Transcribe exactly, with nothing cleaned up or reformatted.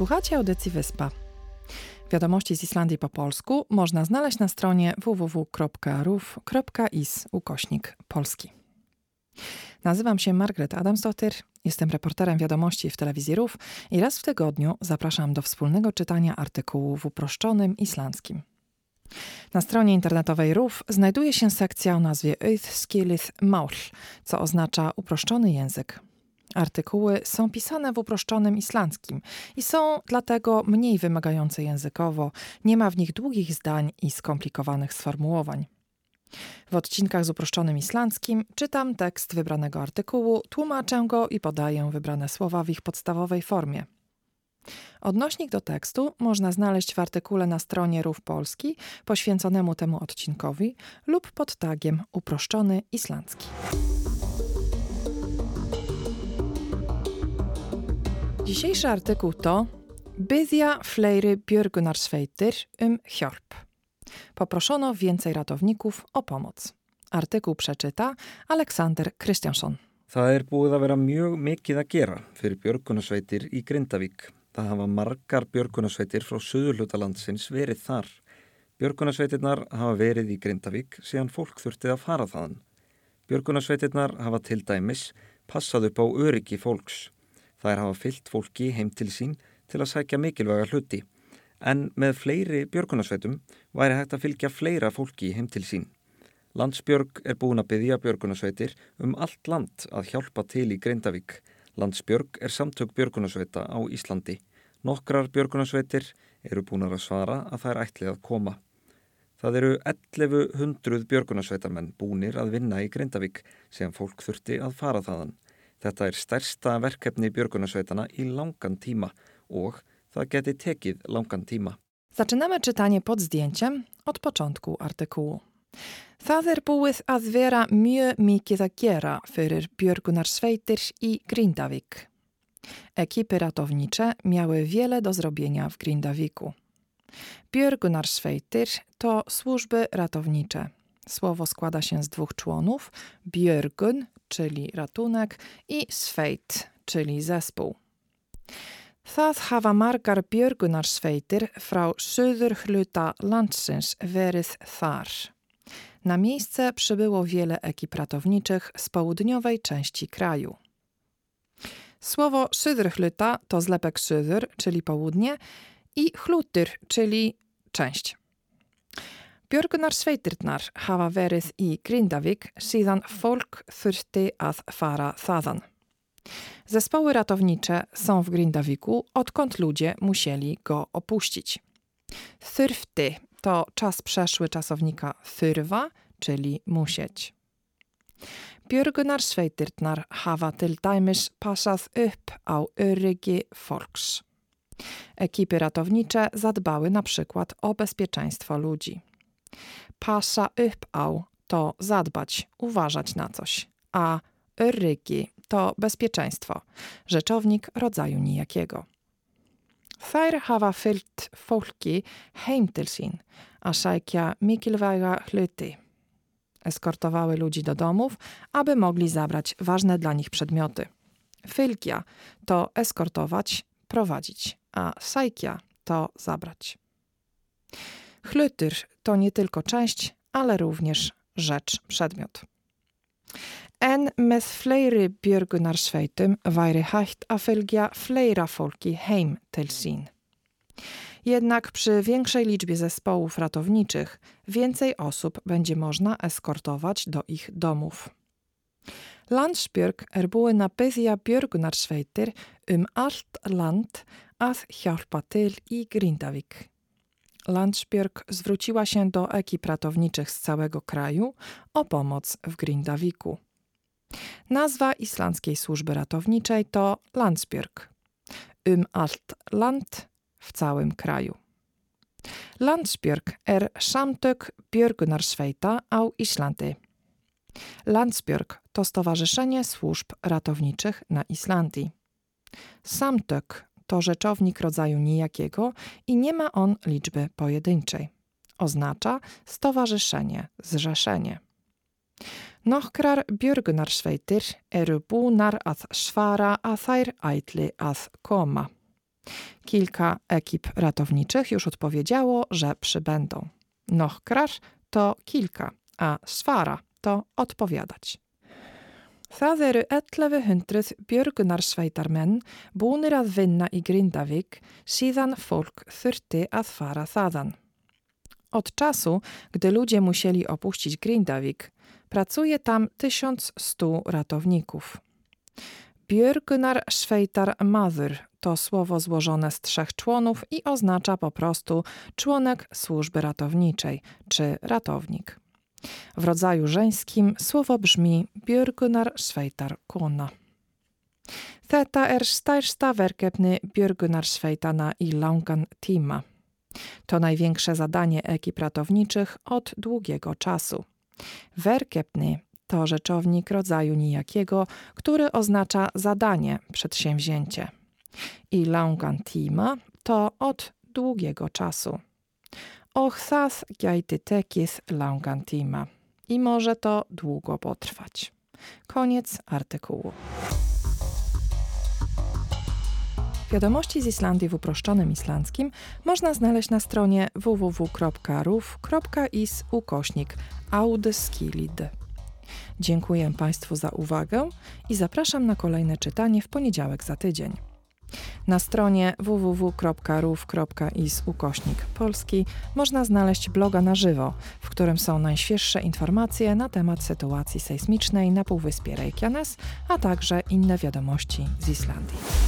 Słuchacie audycji Wyspa. Wiadomości z Islandii po polsku można znaleźć na stronie www kropka ruv kropka is ukośnik polski. Nazywam się Margrét Aðalsdóttir, jestem reporterem wiadomości w telewizji R U V i raz w tygodniu zapraszam do wspólnego czytania artykułu w uproszczonym islandzkim. Na stronie internetowej R U V znajduje się sekcja o nazwie Auðskilið mál, co oznacza uproszczony język. Artykuły są pisane w uproszczonym islandzkim i są dlatego mniej wymagające językowo, nie ma w nich długich zdań i skomplikowanych sformułowań. W odcinkach z uproszczonym islandzkim czytam tekst wybranego artykułu, tłumaczę go i podaję wybrane słowa w ich podstawowej formie. Odnośnik do tekstu można znaleźć w artykule na stronie R U V Polski poświęconemu temu odcinkowi lub pod tagiem uproszczony islandzki. Dzisiejszy artykuł to Byðja fleiri björgunarsveitir um hjálp. Poproszono więcej ratowników o pomoc. Artykuł przeczyta Alexander Christianson. Það er búið að vera mjög mikið að gera fyrir björgunarsveitir í Grindavík. Það hafa margar björgunarsveitir frá suðurhluta landsins verið þar. Björgunarsveitirnar hafa verið í Grindavík síðan fólk þurfti að fara þaðan. Björgunarsveitirnar hafa til dæmis passað upp á öryggi fólks. Þær hafa fyllt fólki heim til sín til að sækja mikilvæga hluti, en með fleiri björgunarsveitum væri hægt að fylgja fleira fólki heim til sín. Landsbjörg er búin að biðja björgunarsveitir um allt land að hjálpa til í Grindavík. Landsbjörg er samtök björgunarsveita á Íslandi. Nokkrar björgunarsveitir eru búnar að svara að þær ætli að koma. Það eru ellefu hundruð björgunarsveitamenn búnir að vinna í Grindavík sem fólk þurfti að fara þaðan. Þetta er stærsta verkefni björgunarsveitana í langan tíma og það geti tekið langan tíma. Zaczynamy czytanie pod zdjęciem od początku artykułu. Það er búið að vera mjög mikið að gera fyrir björgunarsveitir í Grindavík. Ekipy ratownicze miały wiele do zrobienia w Grindavíku. Björgunarsveitir to służby ratownicze. Słowo składa się z dwóch członów, björgun, czyli ratunek, i sveit, czyli zespół. Það hafa margar björgunarsveitir frá suðurhluta landsins verið þar. Na miejsce przybyło wiele ekip ratowniczych z południowej części kraju. Słowo suðurhluta to zlepek suður, czyli południe, i hlutur, czyli część. Björgunarsveitirnar hafa verið í Grindavík síðan fólk þurfti að fara þaðan. Zespoły ratownicze są w Grindavíku, odkąd ludzie musieli go opuścić. Þurfti to czas przeszły czasownika þurfa, czyli musieć. Björgunarsveitirnar hafa til dæmis passað upp á öryggi fólks. Ekipy ratownicze zadbały na przykład o bezpieczeństwo ludzi. Passa upp á to zadbać, uważać na coś, a öryggi to bezpieczeństwo, rzeczownik rodzaju nijakiego. Þær hafa fyllt fólki heim til sín, að sækja mikilvæga hluti. Eskortowały ludzi do domów, aby mogli zabrać ważne dla nich przedmioty. Fylgja to eskortować, prowadzić, a sækja to zabrać. Hlutur to nie tylko część, ale również rzecz, przedmiot. En með fleiri björgunarsveitum væri hægt að fylgja fleira fólki heim til sín. Jednak przy większej liczbie zespołów ratowniczych więcej osób będzie można eskortować do ich domów. Landsbjörg er búin að biðja björgunarsveitir um allt land að hjálpa til í Grindavík. Landsbjörg zwróciła się do ekip ratowniczych z całego kraju o pomoc w Grindavíku. Nazwa islandzkiej służby ratowniczej to Landsbjörg. Um allt land w całym kraju. Landsbjörg er samtök björgunarsveita á Íslandi. Landsbjörg to Stowarzyszenie Służb Ratowniczych na Islandii. Samtök to rzeczownik rodzaju nijakiego i nie ma on liczby pojedynczej. Oznacza stowarzyszenie, zrzeszenie. Nokkrar björgunarsveitir eru búnar að svara að þær ætli að koma. Kilka ekip ratowniczych już odpowiedziało, że przybędą. Nokkrar to kilka, a svara to odpowiadać. Það eru ellefu hundruð björgunarsveitarmenn búnir að vinna í Grindavík síðan fólk þurfti að fara þaðan. Od czasu, gdy ludzie musieli opuścić Grindavík, pracuje tam tysiąc sto ratowników. Björgunarsveitarmaður to słowo złożone z trzech członów i oznacza po prostu członek służby ratowniczej czy ratownik. W rodzaju żeńskim słowo brzmi björgunarsveitarkona. Þetta er stærsta verkefni björgunarsveitana í langan tíma. To największe zadanie ekip ratowniczych od długiego czasu. Verkefni to rzeczownik rodzaju nijakiego, który oznacza zadanie, przedsięwzięcie. Í langan tíma to od długiego czasu. Och það gæti tekið langan tíma. I może to długo potrwać. Koniec artykułu. Wiadomości z Islandii w uproszczonym islandzkim można znaleźć na stronie www kropka ruv kropka is ukośnik Auðskilið. Dziękuję Państwu za uwagę i zapraszam na kolejne czytanie w poniedziałek za tydzień. Na stronie www kropka ruv kropka is ukośnik polski można znaleźć bloga na żywo, w którym są najświeższe informacje na temat sytuacji sejsmicznej na Półwyspie Reykjanes, a także inne wiadomości z Islandii.